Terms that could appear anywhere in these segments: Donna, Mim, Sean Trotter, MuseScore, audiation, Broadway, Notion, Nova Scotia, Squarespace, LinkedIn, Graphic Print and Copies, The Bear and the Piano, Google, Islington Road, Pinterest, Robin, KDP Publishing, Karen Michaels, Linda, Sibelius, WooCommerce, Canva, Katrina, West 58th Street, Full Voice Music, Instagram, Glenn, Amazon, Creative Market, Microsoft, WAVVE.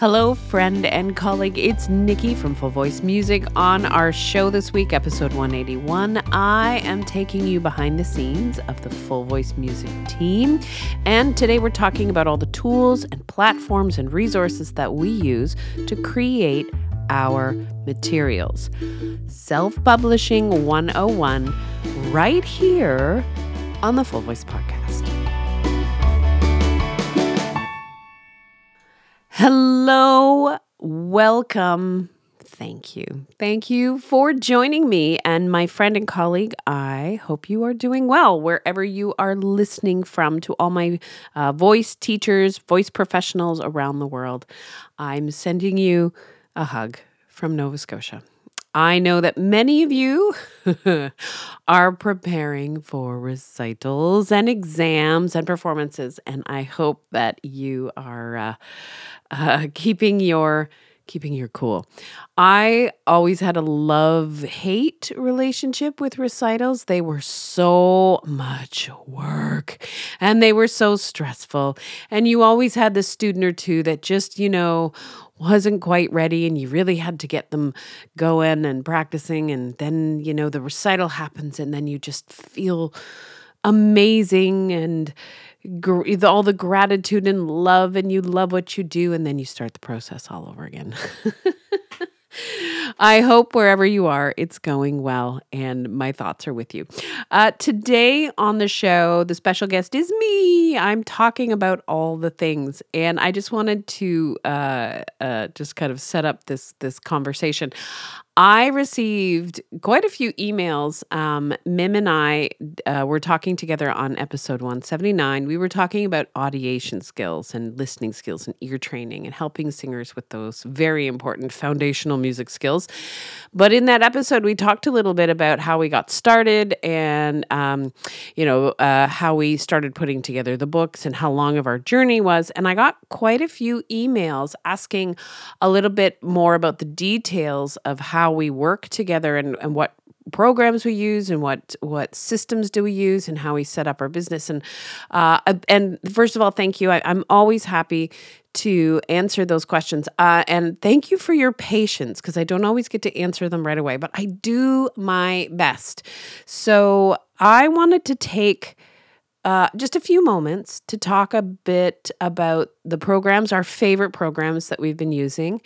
Hello, friend and colleague. It's Nikki from Full Voice Music. On our show this week, episode 181, I am taking you behind the scenes of the Full Voice Music team. And today we're talking about all the tools and platforms and resources that we use to create our materials. Self-publishing 101 right here on the Full Voice Podcast. Hello, welcome. Thank you. Thank you for joining me and my friend and colleague. I hope you are doing well wherever you are listening from, to all my voice teachers, voice professionals around the world. I'm sending you a hug from Nova Scotia. I know that many of you are preparing for recitals and exams and performances, and I hope that you are keeping your cool. I always had a love-hate relationship with recitals. They were so much work and they were so stressful. And you always had the student or two that just, you know, wasn't quite ready, and you really had to get them going and practicing. And then, you know, the recital happens and then you just feel amazing and all the gratitude and love, and you love what you do, and then you start the process all over again. I hope wherever you are, it's going well, and my thoughts are with you. Today on the show, the special guest is me. I'm talking about all the things, and I just wanted to just kind of set up this conversation. I received quite a few emails. Mim and I were talking together on episode 179. We were talking about audiation skills and listening skills and ear training and helping singers with those very important foundational music skills. But in that episode, we talked a little bit about how we got started and, how we started putting together the books and how long of our journey was. And I got quite a few emails asking a little bit more about the details of how we work together and what programs we use and what systems do we use and how we set up our business. And first of all, thank you. I'm always happy to answer those questions. And thank you for your patience, because I don't always get to answer them right away, but I do my best. So I wanted to take just a few moments to talk a bit about the programs, our favorite programs that we've been using,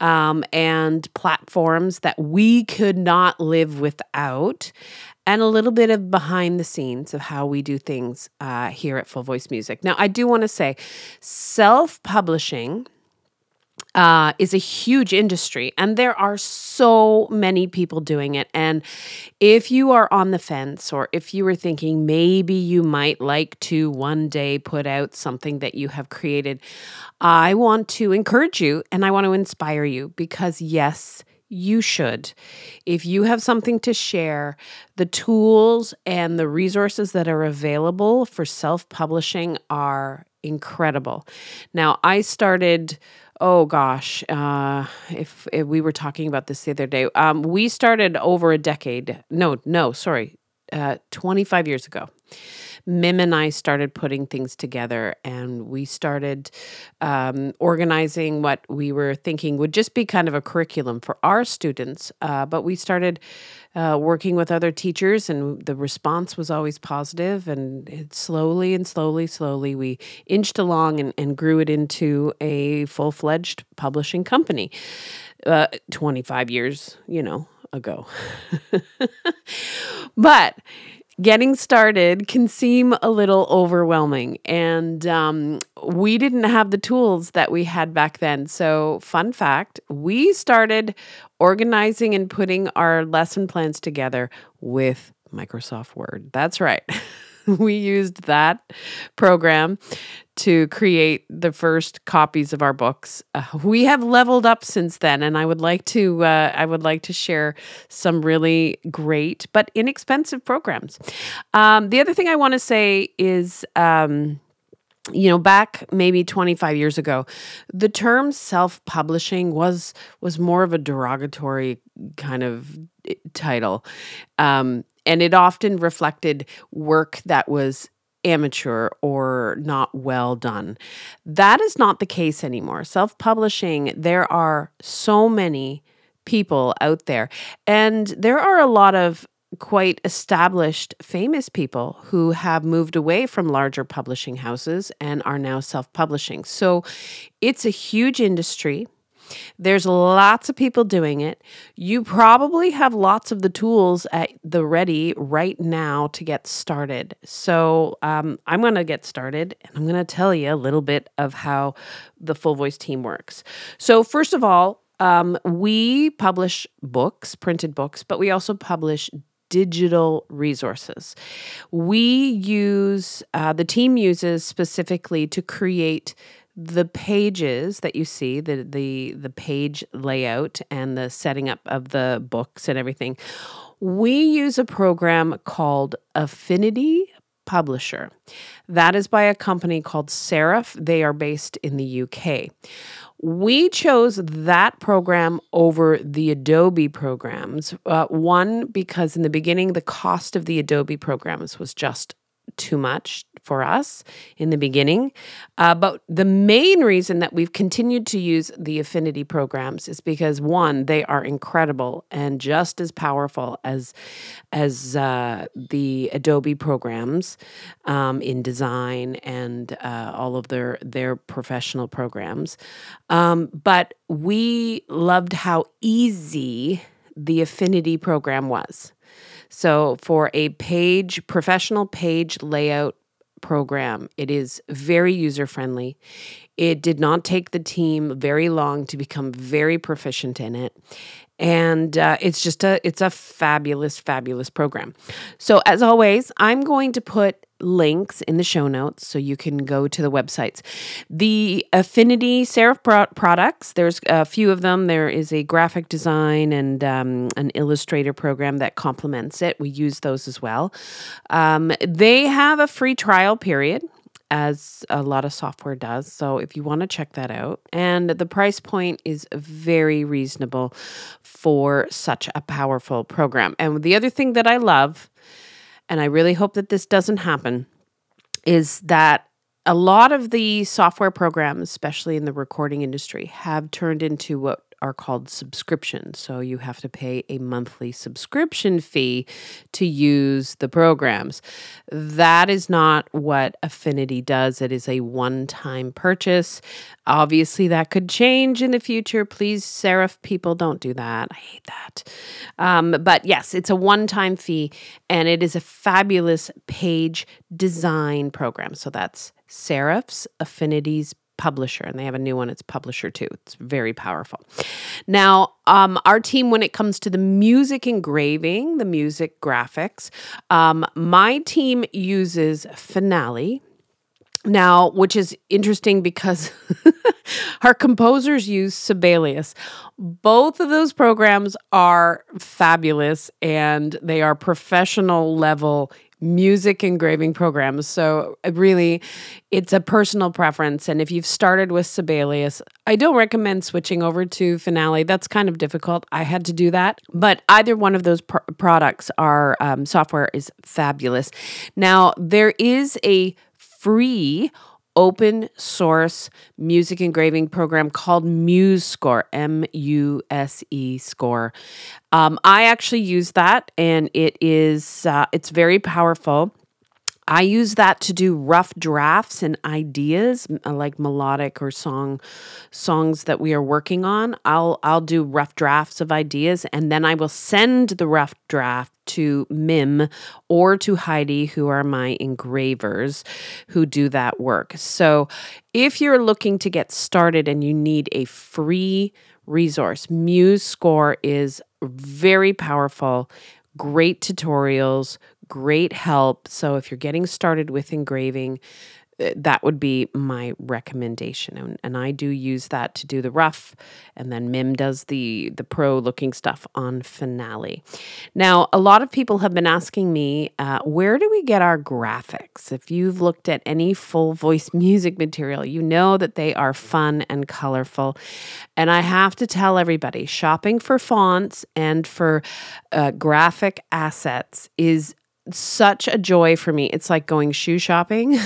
and platforms that we could not live without, and a little bit of behind the scenes of how we do things here at Full Voice Music. Now, I do want to say self-publishing is a huge industry, and there are so many people doing it. And if you are on the fence, or if you were thinking maybe you might like to one day put out something that you have created, I want to encourage you and I want to inspire you, because yes, you should. If you have something to share, the tools and the resources that are available for self-publishing are incredible. Now, I started... if we were talking about this the other day, we started over a decade. 25 years ago. Mim and I started putting things together, and we started organizing what we were thinking would just be kind of a curriculum for our students. But we started working with other teachers, and the response was always positive. And it slowly, we inched along and grew it into a full-fledged publishing company 25 years, ago. But getting started can seem a little overwhelming, and we didn't have the tools that we had back then. So, fun fact, we started organizing and putting our lesson plans together with Microsoft Word. That's right. We used that program to create the first copies of our books. We have leveled up since then, and I would like to share some really great but inexpensive programs. The other thing I want to say is, back maybe 25 years ago, the term self-publishing was more of a derogatory kind of title. And it often reflected work that was amateur or not well done. That is not the case anymore. Self-publishing, there are so many people out there, and there are a lot of quite established, famous people who have moved away from larger publishing houses and are now self-publishing. So it's a huge industry. There's lots of people doing it. You probably have lots of the tools at the ready right now to get started. So I'm going to get started, and I'm going to tell you a little bit of how the Full Voice team works. So first of all, we publish books, printed books, but we also publish digital resources. We use, the team uses specifically to create the pages that you see, the page layout and the setting up of the books and everything. We use a program called Affinity Publisher. That is by a company called Serif. They are based in the UK. We chose that program over the Adobe programs. One, because in the beginning, the cost of the Adobe programs was just too much for us in the beginning. But the main reason that we've continued to use the Affinity programs is because, one, they are incredible and just as powerful as the Adobe programs in design and all of their professional programs. But we loved how easy the Affinity program was. So for a page, professional page layout program, it is very user-friendly. It did not take the team very long to become very proficient in it. And it's a fabulous, fabulous program. So as always, I'm going to put links in the show notes so you can go to the websites. The Affinity Serif products, there's a few of them. There is a graphic design and an illustrator program that complements it. We use those as well. They have a free trial period, as a lot of software does. So if you want to check that out. And the price point is very reasonable for such a powerful program. And the other thing that I love, and I really hope that this doesn't happen, is that a lot of the software programs, especially in the recording industry, have turned into what are called subscriptions. So you have to pay a monthly subscription fee to use the programs. That is not what Affinity does. It is a one-time purchase. Obviously, that could change in the future. Please, Serif people, don't do that. I hate that. But yes, it's a one-time fee, and it is a fabulous page design program. So that's Serif's Affinity's Publisher, and they have a new one. It's Publisher too. It's very powerful. Now, our team, when it comes to the music engraving, the music graphics, my team uses Finale now, which is interesting because our composers use Sibelius. Both of those programs are fabulous, and they are professional level music engraving programs. So really, it's a personal preference. And if you've started with Sibelius, I don't recommend switching over to Finale. That's kind of difficult. I had to do that. But either one of those products, our software is fabulous. Now, there is a free open source music engraving program called MuseScore, MUSE Score. I actually use that, and it's very powerful. I use that to do rough drafts and ideas, like melodic or songs that we are working on. I'll do rough drafts of ideas, and then I will send the rough draft to Mim or to Heidi, who are my engravers who do that work. So if you're looking to get started and you need a free resource, MuseScore is very powerful, great tutorials, great help. So if you're getting started with engraving, that would be my recommendation. And I do use that to do the rough, and then Mim does the pro looking stuff on Finale. Now, a lot of people have been asking me, where do we get our graphics? If you've looked at any Full Voice music material, you know that they are fun and colorful. And I have to tell everybody, shopping for fonts and for graphic assets is such a joy for me. It's like going shoe shopping.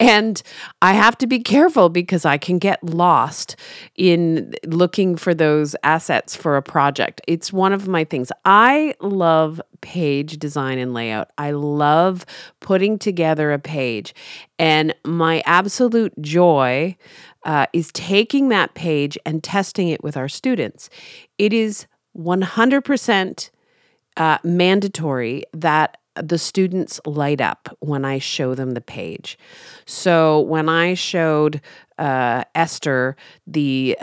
And I have to be careful because I can get lost in looking for those assets for a project. It's one of my things. I love page design and layout. I love putting together a page. And my absolute joy is taking that page and testing it with our students. It is 100% mandatory that the students light up when I show them the page. So when I showed Esther the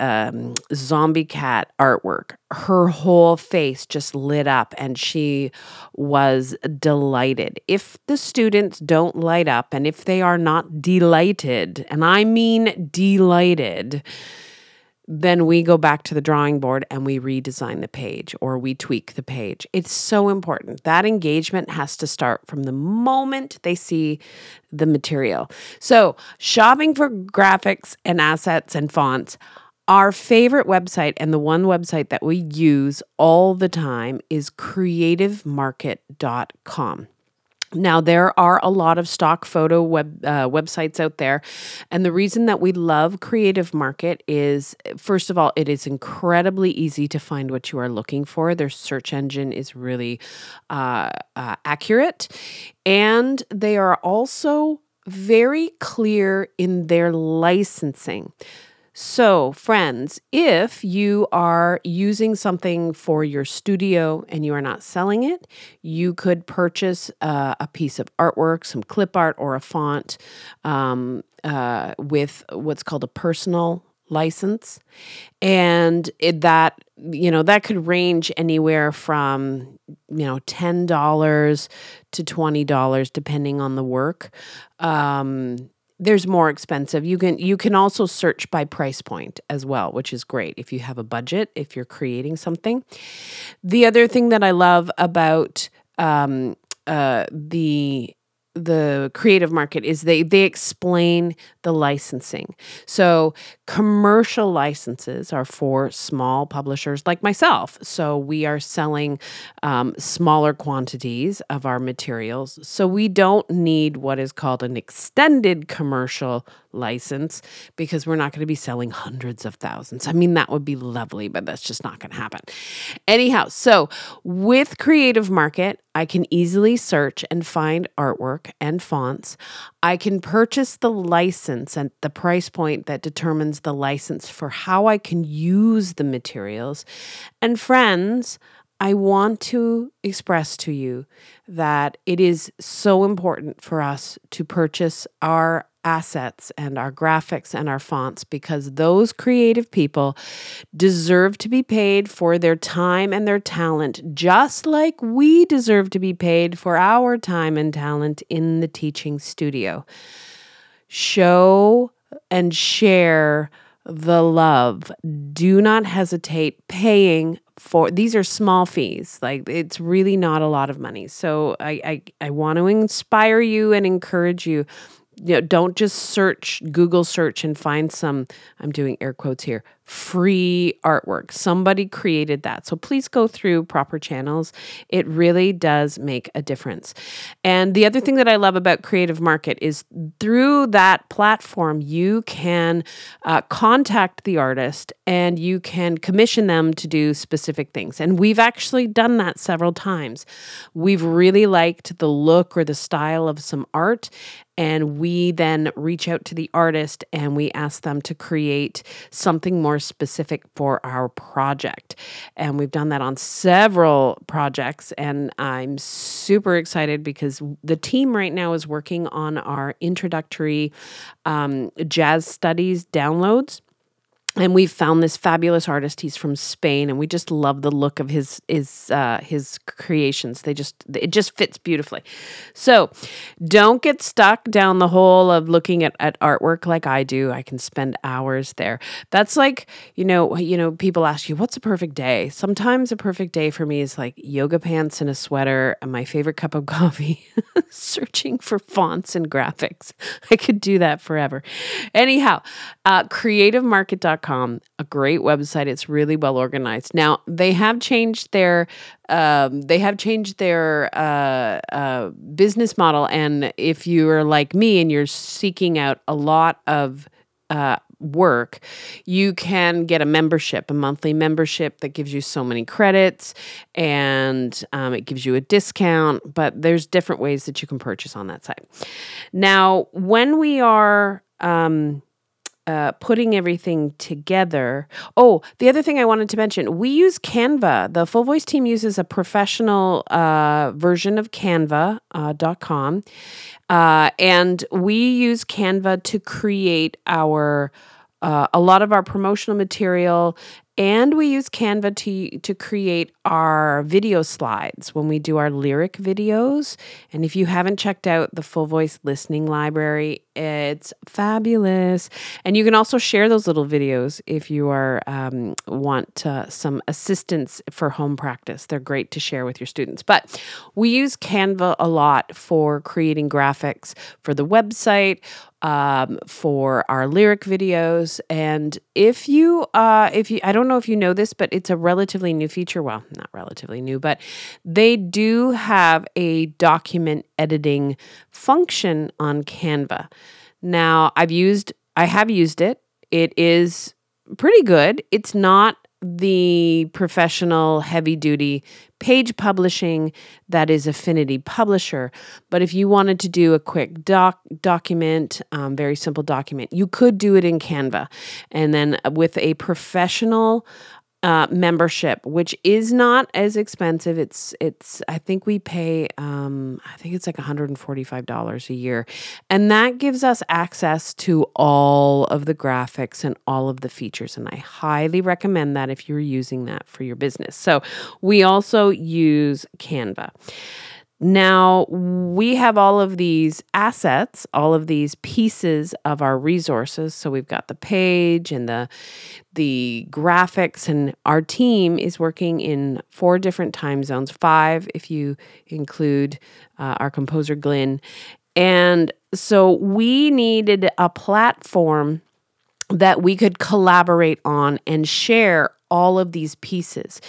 zombie cat artwork, her whole face just lit up and she was delighted. If the students don't light up and if they are not delighted, and I mean delighted, then we go back to the drawing board and we redesign the page or we tweak the page. It's so important. That engagement has to start from the moment they see the material. So, shopping for graphics and assets and fonts. Our favorite website and the one website that we use all the time is creativemarket.com. Now, there are a lot of stock photo websites out there, and the reason that we love Creative Market is, first of all, it is incredibly easy to find what you are looking for. Their search engine is really accurate, and they are also very clear in their licensing. So, friends, if you are using something for your studio and you are not selling it, you could purchase a piece of artwork, some clip art or a font with what's called a personal license. And that could range anywhere from, $10 to $20, depending on the work. There's more expensive. You can also search by price point as well, which is great if you have a budget, if you're creating something. The other thing that I love about the Creative Market is they explain the licensing. So commercial licenses are for small publishers like myself. So we are selling smaller quantities of our materials. So we don't need what is called an extended commercial license because we're not going to be selling hundreds of thousands. I mean, that would be lovely, but that's just not going to happen. Anyhow, so with Creative Market, I can easily search and find artwork and fonts. I can purchase the license at the price point that determines the license for how I can use the materials. And friends, I want to express to you that it is so important for us to purchase our assets and our graphics and our fonts because those creative people deserve to be paid for their time and their talent, just like we deserve to be paid for our time and talent in the teaching studio. Show and share the love. Do not hesitate paying for these are small fees. Like it's really not a lot of money. So I want to inspire you and encourage you. Don't just Google search and find some, I'm doing air quotes here, free artwork. Somebody created that. So please go through proper channels. It really does make a difference. And the other thing that I love about Creative Market is through that platform, you can contact the artist and you can commission them to do specific things. And we've actually done that several times. We've really liked the look or the style of some art. And we then reach out to the artist and we ask them to create something more specific for our project. And we've done that on several projects. And I'm super excited because the team right now is working on our introductory jazz studies downloads. And we found this fabulous artist. He's from Spain, and we just love the look of his creations. It just fits beautifully. So, don't get stuck down the hole of looking at artwork like I do. I can spend hours there. That's like people ask you what's a perfect day. Sometimes a perfect day for me is like yoga pants and a sweater and my favorite cup of coffee, searching for fonts and graphics. I could do that forever. Anyhow, CreativeMarket.com. Canva.com. A great website. It's really well organized. Now they have changed their business model, and if you are like me and you're seeking out a lot of work, you can get a membership, a monthly membership that gives you so many credits, and it gives you a discount, but there's different ways that you can purchase on that site. Now, when we are putting everything together. Oh, the other thing I wanted to mention, we use Canva. The Full Voice team uses a professional version of Canva.com. And we use Canva to create our a lot of our promotional material, and we use Canva to create our video slides when we do our lyric videos. And if you haven't checked out the Full Voice Listening Library, it's fabulous. And you can also share those little videos if you are want some assistance for home practice. They're great to share with your students. But we use Canva a lot for creating graphics for the website, for our lyric videos. And if you, I don't know if you know this, but it's a relatively new feature. Well, not relatively new, but they do have a document editing function on Canva. Now, I have used it. It is pretty good. It's not the professional heavy-duty page publishing that is Affinity Publisher. But if you wanted to do a quick document, very simple document, you could do it in Canva. And then with a professional membership, which is not as expensive. It's I think we pay, I think it's like $145 a year. And that gives us access to all of the graphics and all of the features. And I highly recommend that if you're using that for your business. So we also use Canva. Now, we have all of these assets, all of these pieces of our resources. So we've got the page and the graphics, and our team is working in 4 different time zones, 5 if you include our composer, Glenn. And so we needed a platform that we could collaborate on and share all of these pieces.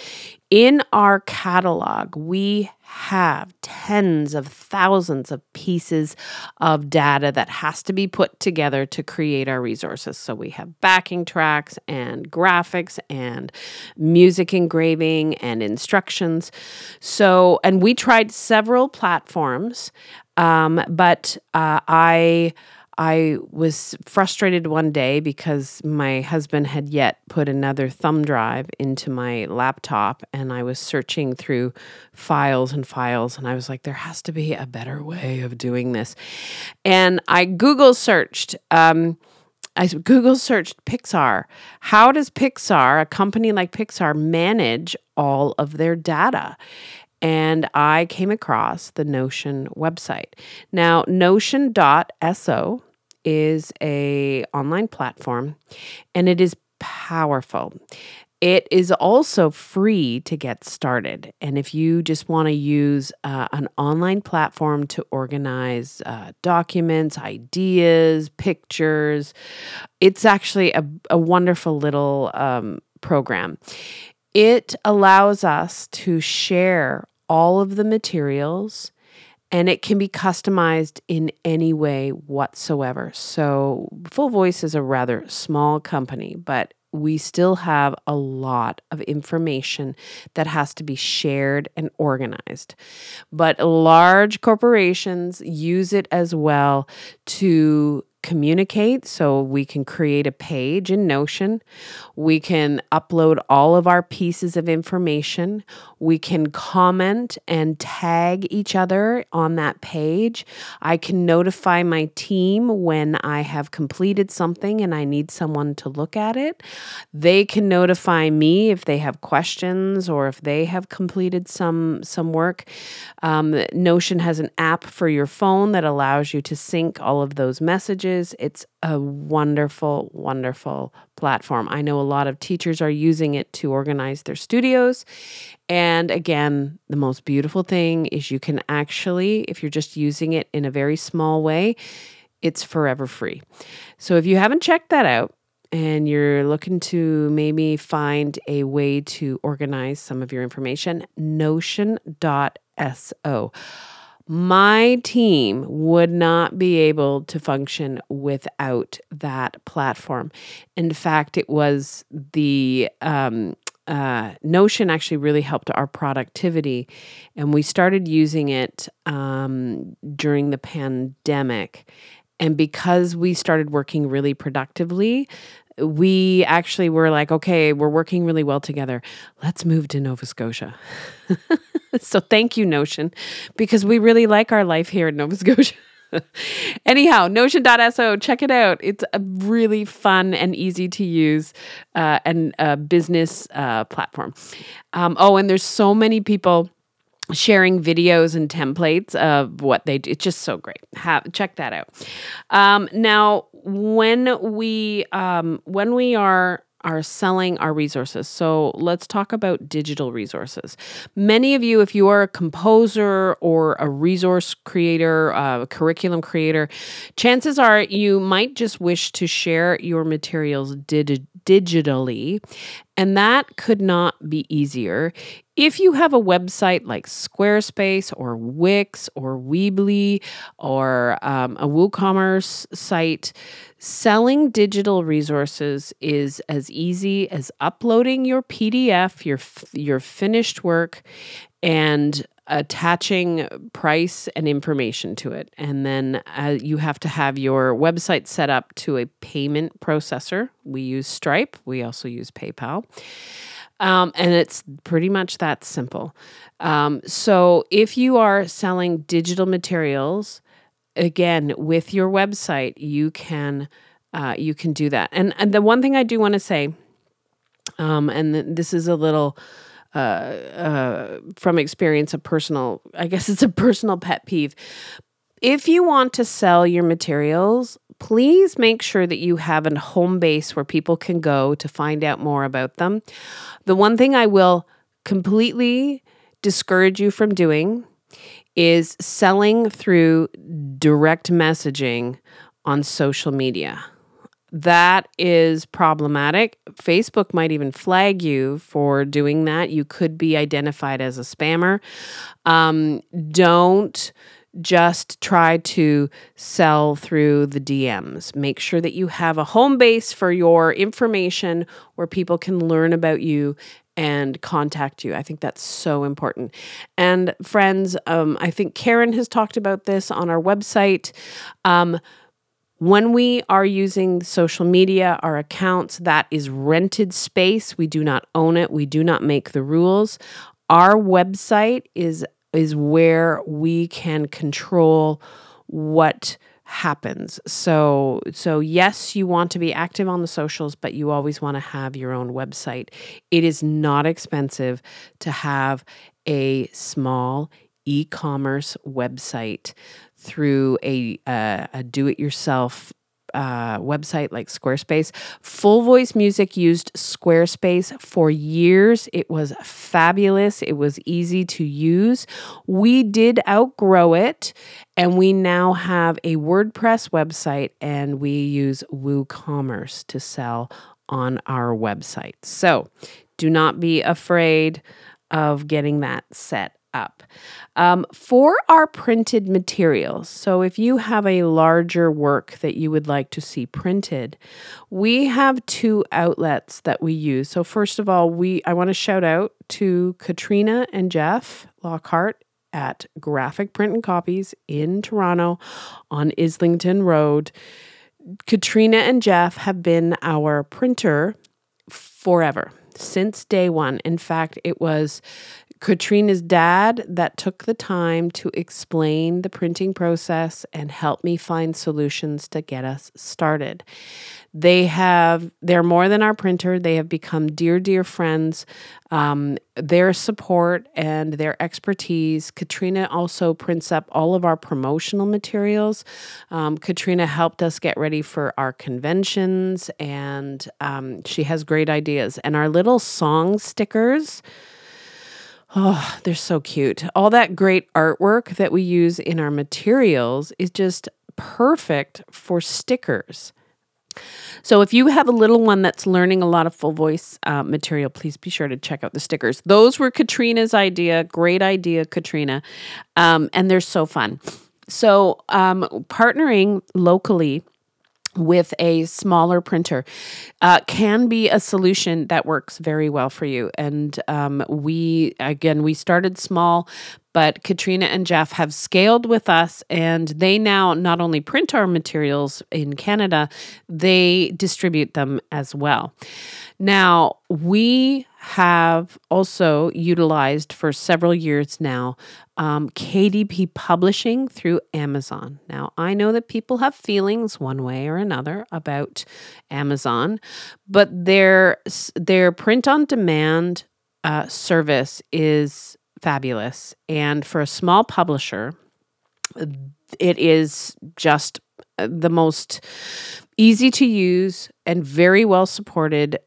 In our catalog, we have tens of thousands of pieces of data that has to be put together to create our resources. So we have backing tracks and graphics and music engraving and instructions. So, and we tried several platforms, but I was frustrated one day because my husband had yet put another thumb drive into my laptop, and I was searching through files and files, and I was like, there has to be a better way of doing this. And I Google searched. I Google searched Pixar. How does Pixar, a company like Pixar, manage all of their data? And I came across the Notion website. Now, Notion.so is an online platform, and it is powerful. It is also free to get started. And if you just want to use an online platform to organize documents, ideas, pictures, it's actually a wonderful little program. It allows us to share all of the materials, and it can be customized in any way whatsoever. So Full Voice is a rather small company, but we still have a lot of information that has to be shared and organized. But large corporations use it as well to communicate. So we can create a page in Notion. We can upload all of our pieces of information. We can comment and tag each other on that page. I can notify my team when I have completed something and I need someone to look at it. They can notify me if they have questions or if they have completed some work. Notion has an app for your phone that allows you to sync all of those messages. It's a wonderful, wonderful platform. I know a lot of teachers are using it to organize their studios. And again, the most beautiful thing is you can actually, if you're just using it in a very small way, it's forever free. So if you haven't checked that out, and you're looking to maybe find a way to organize some of your information, Notion.so. My team would not be able to function without that platform. In fact, it was the Notion actually really helped our productivity, and we started using it during the pandemic. And because we started working really productively, we actually were like, okay, we're working really well together. Let's move to Nova Scotia. So thank you, Notion, because we really like our life here in Nova Scotia. Anyhow, Notion.so, check it out. It's a really fun and easy to use and business platform. And there's so many people sharing videos and templates of what they do. It's just so great. Check that out. Now, when we are selling our resources. So let's talk about digital resources. Many of you, if you are a composer or a resource creator, a curriculum creator, chances are you might just wish to share your materials digitally, and that could not be easier. If you have a website like Squarespace or Wix or Weebly or a WooCommerce site, selling digital resources is as easy as uploading your PDF, your finished work, and attaching price and information to it. And then you have to have your website set up to a payment processor. We use Stripe. We also use PayPal. And it's pretty much that simple. So if you are selling digital materials, again, with your website, you can do that. And the one thing I do want to say, this is a little from experience, a personal pet peeve. If you want to sell your materials, please make sure that you have a home base where people can go to find out more about them. The one thing I will completely discourage you from doing is selling through direct messaging on social media. That is problematic. Facebook might even flag you for doing that. You could be identified as a spammer. Don't just try to sell through the DMs. Make sure that you have a home base for your information where people can learn about you and contact you. I think that's so important. And friends, I think Karen has talked about this on our website. When we are using social media, our accounts, that is rented space. We do not own it. We do not make the rules. Our website is where we can control what happens. So yes, you want to be active on the socials, but you always want to have your own website. It is not expensive to have a small e-commerce website through a do-it-yourself website like Squarespace. Full Voice Music used Squarespace for years. It was fabulous. It was easy to use. We did outgrow it, and we now have a WordPress website, and we use WooCommerce to sell on our website. So do not be afraid of getting that set up. For our printed materials, so if you have a larger work that you would like to see printed, we have two outlets that we use. So first of all, I want to shout out to Katrina and Jeff Lockhart at Graphic Print and Copies in Toronto on Islington Road. Katrina and Jeff have been our printer forever, since day one. In fact, it was Katrina's dad that took the time to explain the printing process and help me find solutions to get us started. They're more than our printer. They have become dear, dear friends. Their support and their expertise. Katrina also prints up all of our promotional materials. Katrina helped us get ready for our conventions, and she has great ideas. And our little song stickers, oh, they're so cute. All that great artwork that we use in our materials is just perfect for stickers. So if you have a little one that's learning a lot of full voice material, please be sure to check out the stickers. Those were Katrina's idea. Great idea, Katrina. And they're so fun. So partnering locally with a smaller printer can be a solution that works very well for you. And we started small, but Katrina and Jeff have scaled with us, and they now not only print our materials in Canada, they distribute them as well. Now, we have also utilized for several years now KDP Publishing through Amazon. Now, I know that people have feelings one way or another about Amazon, but their print-on-demand service is fabulous. And for a small publisher, it is just the most easy to use and very well supported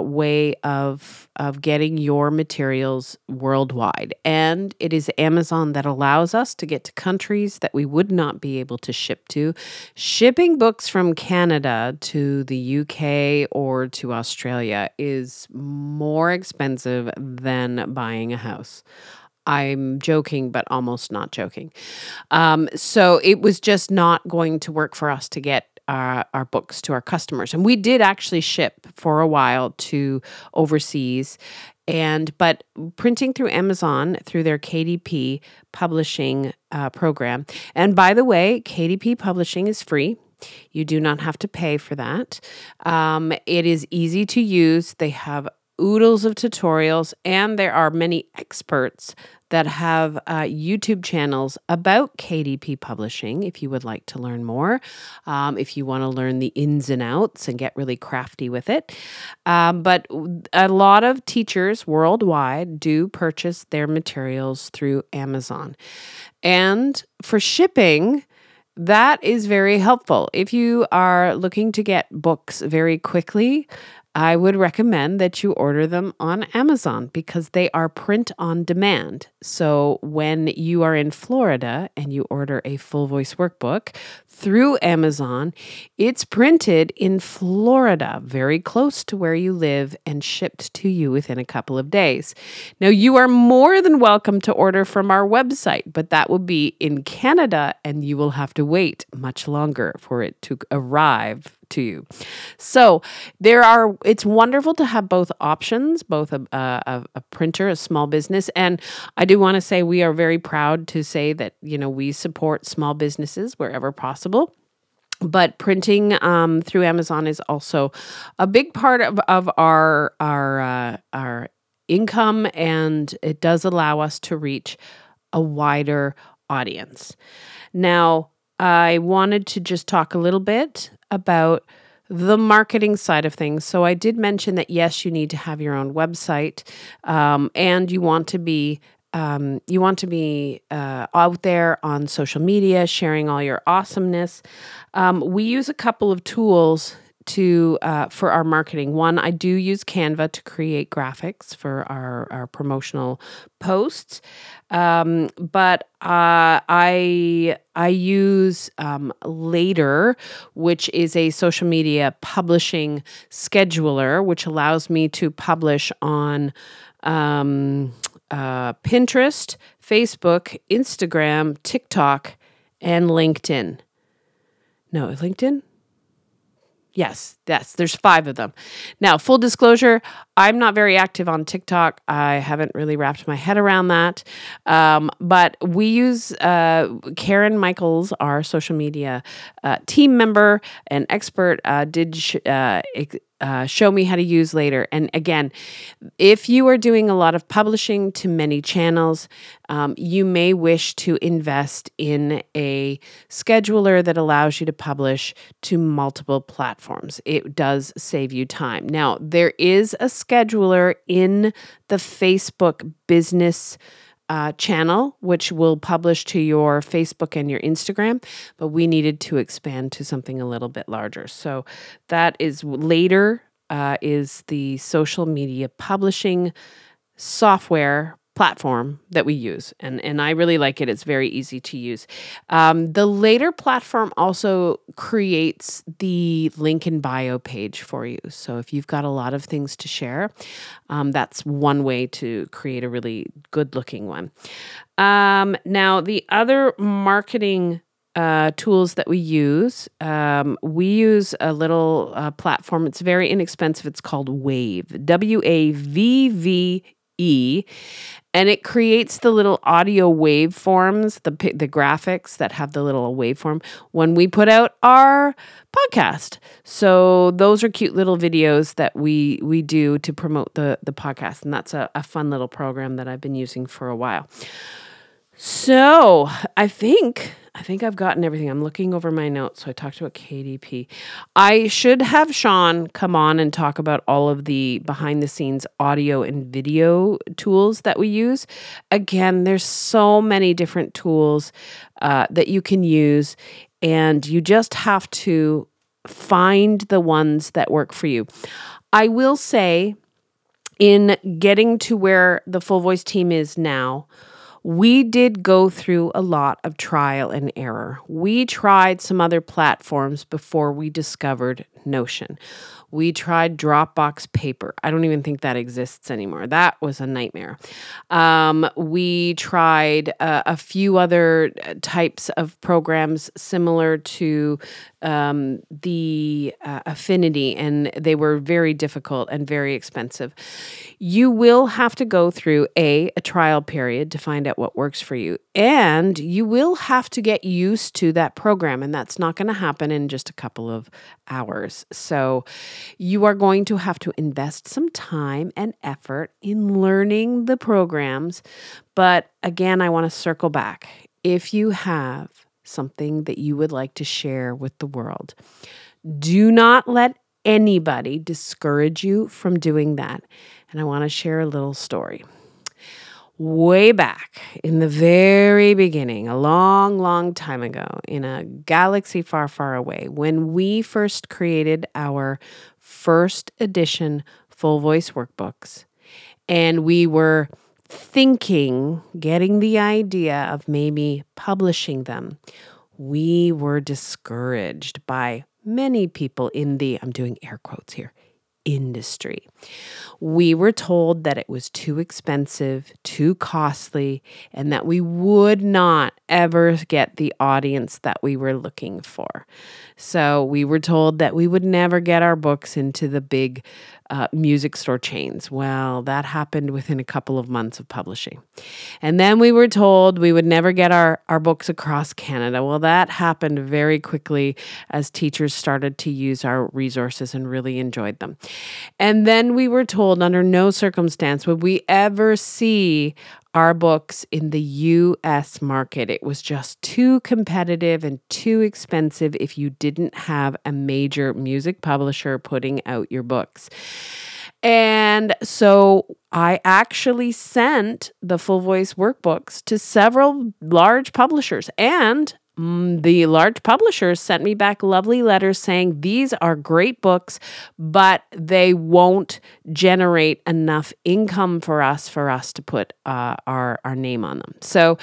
way of getting your materials worldwide. And it is Amazon that allows us to get to countries that we would not be able to ship to. Shipping books from Canada to the UK or to Australia is more expensive than buying a house. I'm joking, but almost not joking. So it was just not going to work for us to get our books to our customers. And we did actually ship for a while to overseas. But printing through Amazon, through their KDP Publishing program. And by the way, KDP Publishing is free. You do not have to pay for that. It is easy to use. They have oodles of tutorials, and there are many experts that have YouTube channels about KDP Publishing if you would like to learn more, if you want to learn the ins and outs and get really crafty with it. But a lot of teachers worldwide do purchase their materials through Amazon. And for shipping, that is very helpful. If you are looking to get books very quickly, I would recommend that you order them on Amazon because they are print on demand. So when you are in Florida and you order a full voice workbook through Amazon, it's printed in Florida, very close to where you live, and shipped to you within a couple of days. Now, you are more than welcome to order from our website, but that will be in Canada, and you will have to wait much longer for it to arrive to you. So it's wonderful to have both options, both a printer, a small business. And I do want to say we are very proud to say that, we support small businesses wherever possible. But printing through Amazon is also a big part of our income, and it does allow us to reach a wider audience. Now, I wanted to just talk a little bit about the marketing side of things. So I did mention that, yes, you need to have your own website, and you want to be out there on social media, sharing all your awesomeness. We use a couple of tools for our marketing. One, I do use Canva to create graphics for our promotional posts. But I use Later, which is a social media publishing scheduler, which allows me to publish on Pinterest, Facebook, Instagram, TikTok, and LinkedIn. No, LinkedIn? Yes, there's 5 of them. Now, full disclosure, I'm not very active on TikTok. I haven't really wrapped my head around that. But we use Karen Michaels, our social media team member and expert, show me how to use Later. And again, if you are doing a lot of publishing to many channels, you may wish to invest in a scheduler that allows you to publish to multiple platforms. It does save you time. Now, there is a scheduler in the Facebook business channel, which will publish to your Facebook and your Instagram, but we needed to expand to something a little bit larger. So that is Later, is the social media publishing software platform that we use, and I really like it. It's very easy to use. The Later platform also creates the link in bio page for you. So if you've got a lot of things to share, that's one way to create a really good looking one. Now, the other marketing tools that we use a little platform. It's very inexpensive. It's called Wave, WAVVE. And it creates the little audio waveforms, the graphics that have the little waveform when we put out our podcast. So those are cute little videos that we do to promote the podcast. And that's a fun little program that I've been using for a while. So I think I've gotten everything. I'm looking over my notes. So I talked about KDP. I should have Sean come on and talk about all of the behind the scenes audio and video tools that we use. Again, there's so many different tools that you can use, and you just have to find the ones that work for you. I will say, in getting to where the Full Voice team is now, we did go through a lot of trial and error. We tried some other platforms before we discovered Notion. We tried Dropbox Paper. I don't even think that exists anymore. That was a nightmare. We tried a few other types of programs similar to the Affinity, and they were very difficult and very expensive. You will have to go through a trial period to find out what works for you, and you will have to get used to that program, and that's not going to happen in just a couple of hours. So you are going to have to invest some time and effort in learning the programs. But again, I want to circle back. If you have something that you would like to share with the world, do not let anybody discourage you from doing that. And I want to share a little story. Way back in the very beginning, a long, long time ago, in a galaxy far, far away, when we first created our first edition Full Voice workbooks, and we were thinking, getting the idea of maybe publishing them, we were discouraged by many people in the, I'm doing air quotes here, industry. We were told that it was too expensive, too costly, and that we would not ever get the audience that we were looking for. So we were told that we would never get our books into the big music store chains. Well, that happened within a couple of months of publishing. And then we were told we would never get our books across Canada. Well, that happened very quickly as teachers started to use our resources and really enjoyed them. And then we were told under no circumstance would we ever see our books in the U.S. market. It was just too competitive and too expensive if you didn't have a major music publisher putting out your books. And so I actually sent the Full Voice workbooks to several large publishers, and the large publishers sent me back lovely letters saying, these are great books, but they won't generate enough income for us to put our name on them. So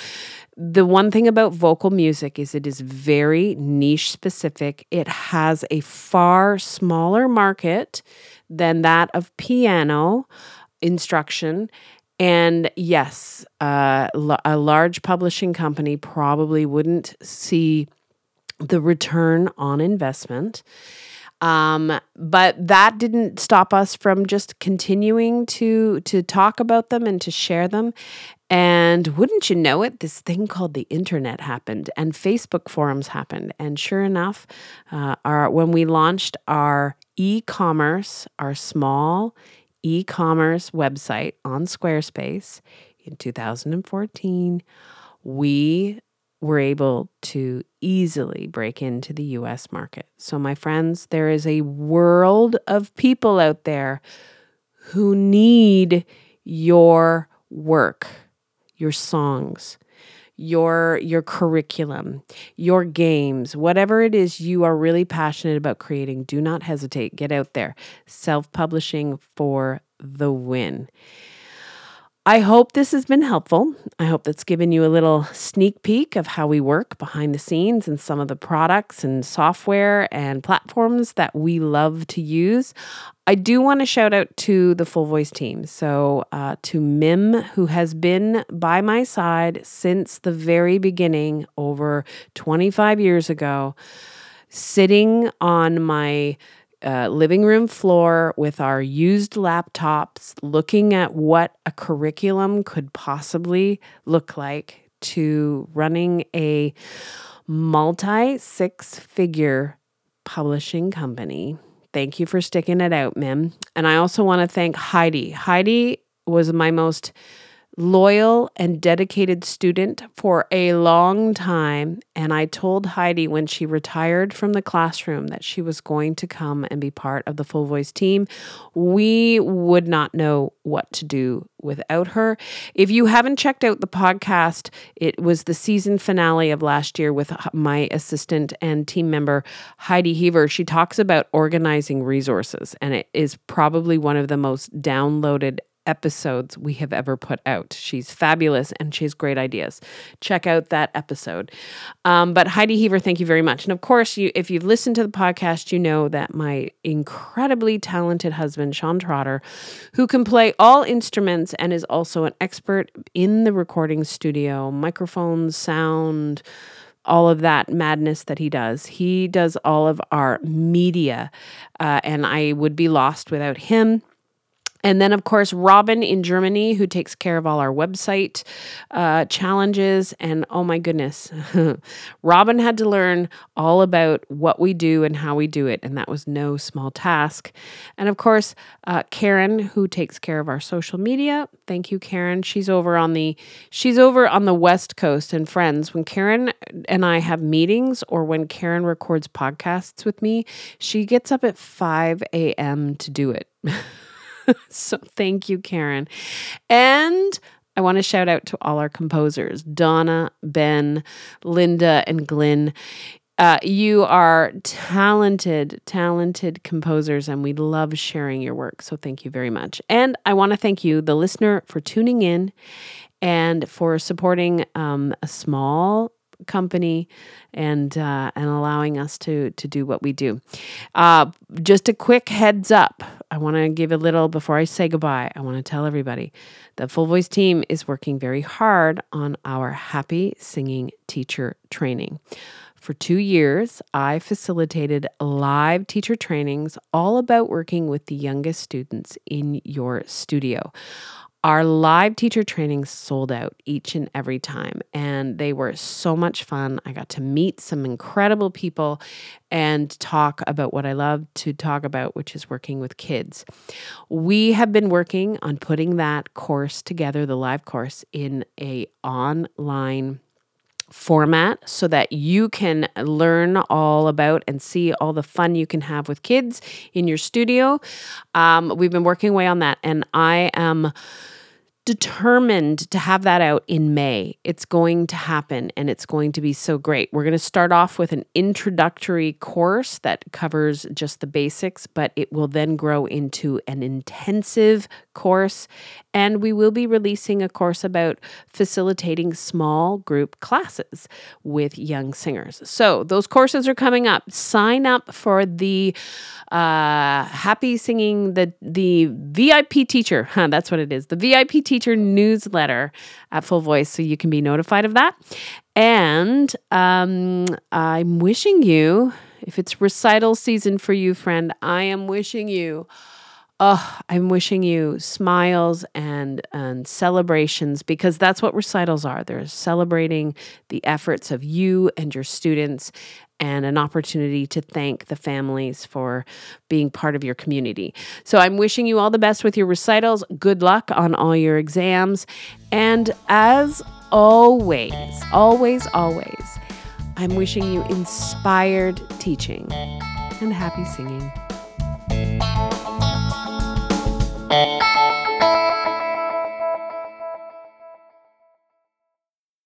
the one thing about vocal music is it is very niche specific. It has a far smaller market than that of piano instruction. And yes, a large publishing company probably wouldn't see the return on investment. But that didn't stop us from just continuing to talk about them and to share them. And wouldn't you know it, this thing called the internet happened, and Facebook forums happened. And sure enough, when we launched our e-commerce, our small e-commerce website on Squarespace in 2014, we were able to easily break into the US market. So my friends, there is a world of people out there who need your work, your songs, your curriculum, your games, whatever it is you are really passionate about creating. Do not hesitate. Get out there. Self-publishing for the win. I hope this has been helpful. I hope that's given you a little sneak peek of how we work behind the scenes and some of the products and software and platforms that we love to use. I do want to shout out to the Full Voice team. So to Mim, who has been by my side since the very beginning over 25 years ago, sitting on my living room floor with our used laptops, looking at what a curriculum could possibly look like, to running a multi-six-figure publishing company. Thank you for sticking it out, Mim. And I also want to thank Heidi. Heidi was my most loyal and dedicated student for a long time, and I told Heidi when she retired from the classroom that she was going to come and be part of the Full Voice team. We would not know what to do without her. If you haven't checked out the podcast, it was the season finale of last year with my assistant and team member, Heidi Heaver. She talks about organizing resources, and it is probably one of the most downloaded episodes we have ever put out. She's fabulous and she has great ideas. Check out that episode. But Heidi Heaver, thank you very much. And of course, if you've listened to the podcast, you know that my incredibly talented husband, Sean Trotter, who can play all instruments and is also an expert in the recording studio, microphones, sound, all of that madness that he does. He does all of our media, and I would be lost without him. And then, of course, Robin in Germany, who takes care of all our website challenges. And oh my goodness, Robin had to learn all about what we do and how we do it. And that was no small task. And of course, Karen, who takes care of our social media. Thank you, Karen. She's over on the West Coast. And friends, when Karen and I have meetings or when Karen records podcasts with me, she gets up at 5 a.m. to do it. So thank you, Karen. And I want to shout out to all our composers, Donna, Ben, Linda, and Glenn. You are talented, talented composers, and we love sharing your work. So thank you very much. And I want to thank you, the listener, for tuning in and for supporting a small company and allowing us to do what we do. Just a quick heads up. I want to give a little, before I say goodbye, I want to tell everybody the Full Voice team is working very hard on our Happy Singing Teacher Training. For 2 years, I facilitated live teacher trainings all about working with the youngest students in your studio. Our live teacher trainings sold out each and every time, and they were so much fun. I got to meet some incredible people and talk about what I love to talk about, which is working with kids. We have been working on putting that course together, the live course, in an online format so that you can learn all about and see all the fun you can have with kids in your studio. We've been working away on that, and I am determined to have that out in May. It's going to happen, and it's going to be so great. We're going to start off with an introductory course that covers just the basics, but it will then grow into an intensive course, and we will be releasing a course about facilitating small group classes with young singers. So those courses are coming up. Sign up for the Happy Singing, the VIP teacher. That's what it is. The VIP teacher. Teacher newsletter at Full Voice, so you can be notified of that. And I'm wishing you, if it's recital season for you, friend, I'm wishing you smiles and celebrations, because that's what recitals are. They're celebrating the efforts of you and your students, and an opportunity to thank the families for being part of your community. So I'm wishing you all the best with your recitals. Good luck on all your exams. And as always, always, always, I'm wishing you inspired teaching and happy singing.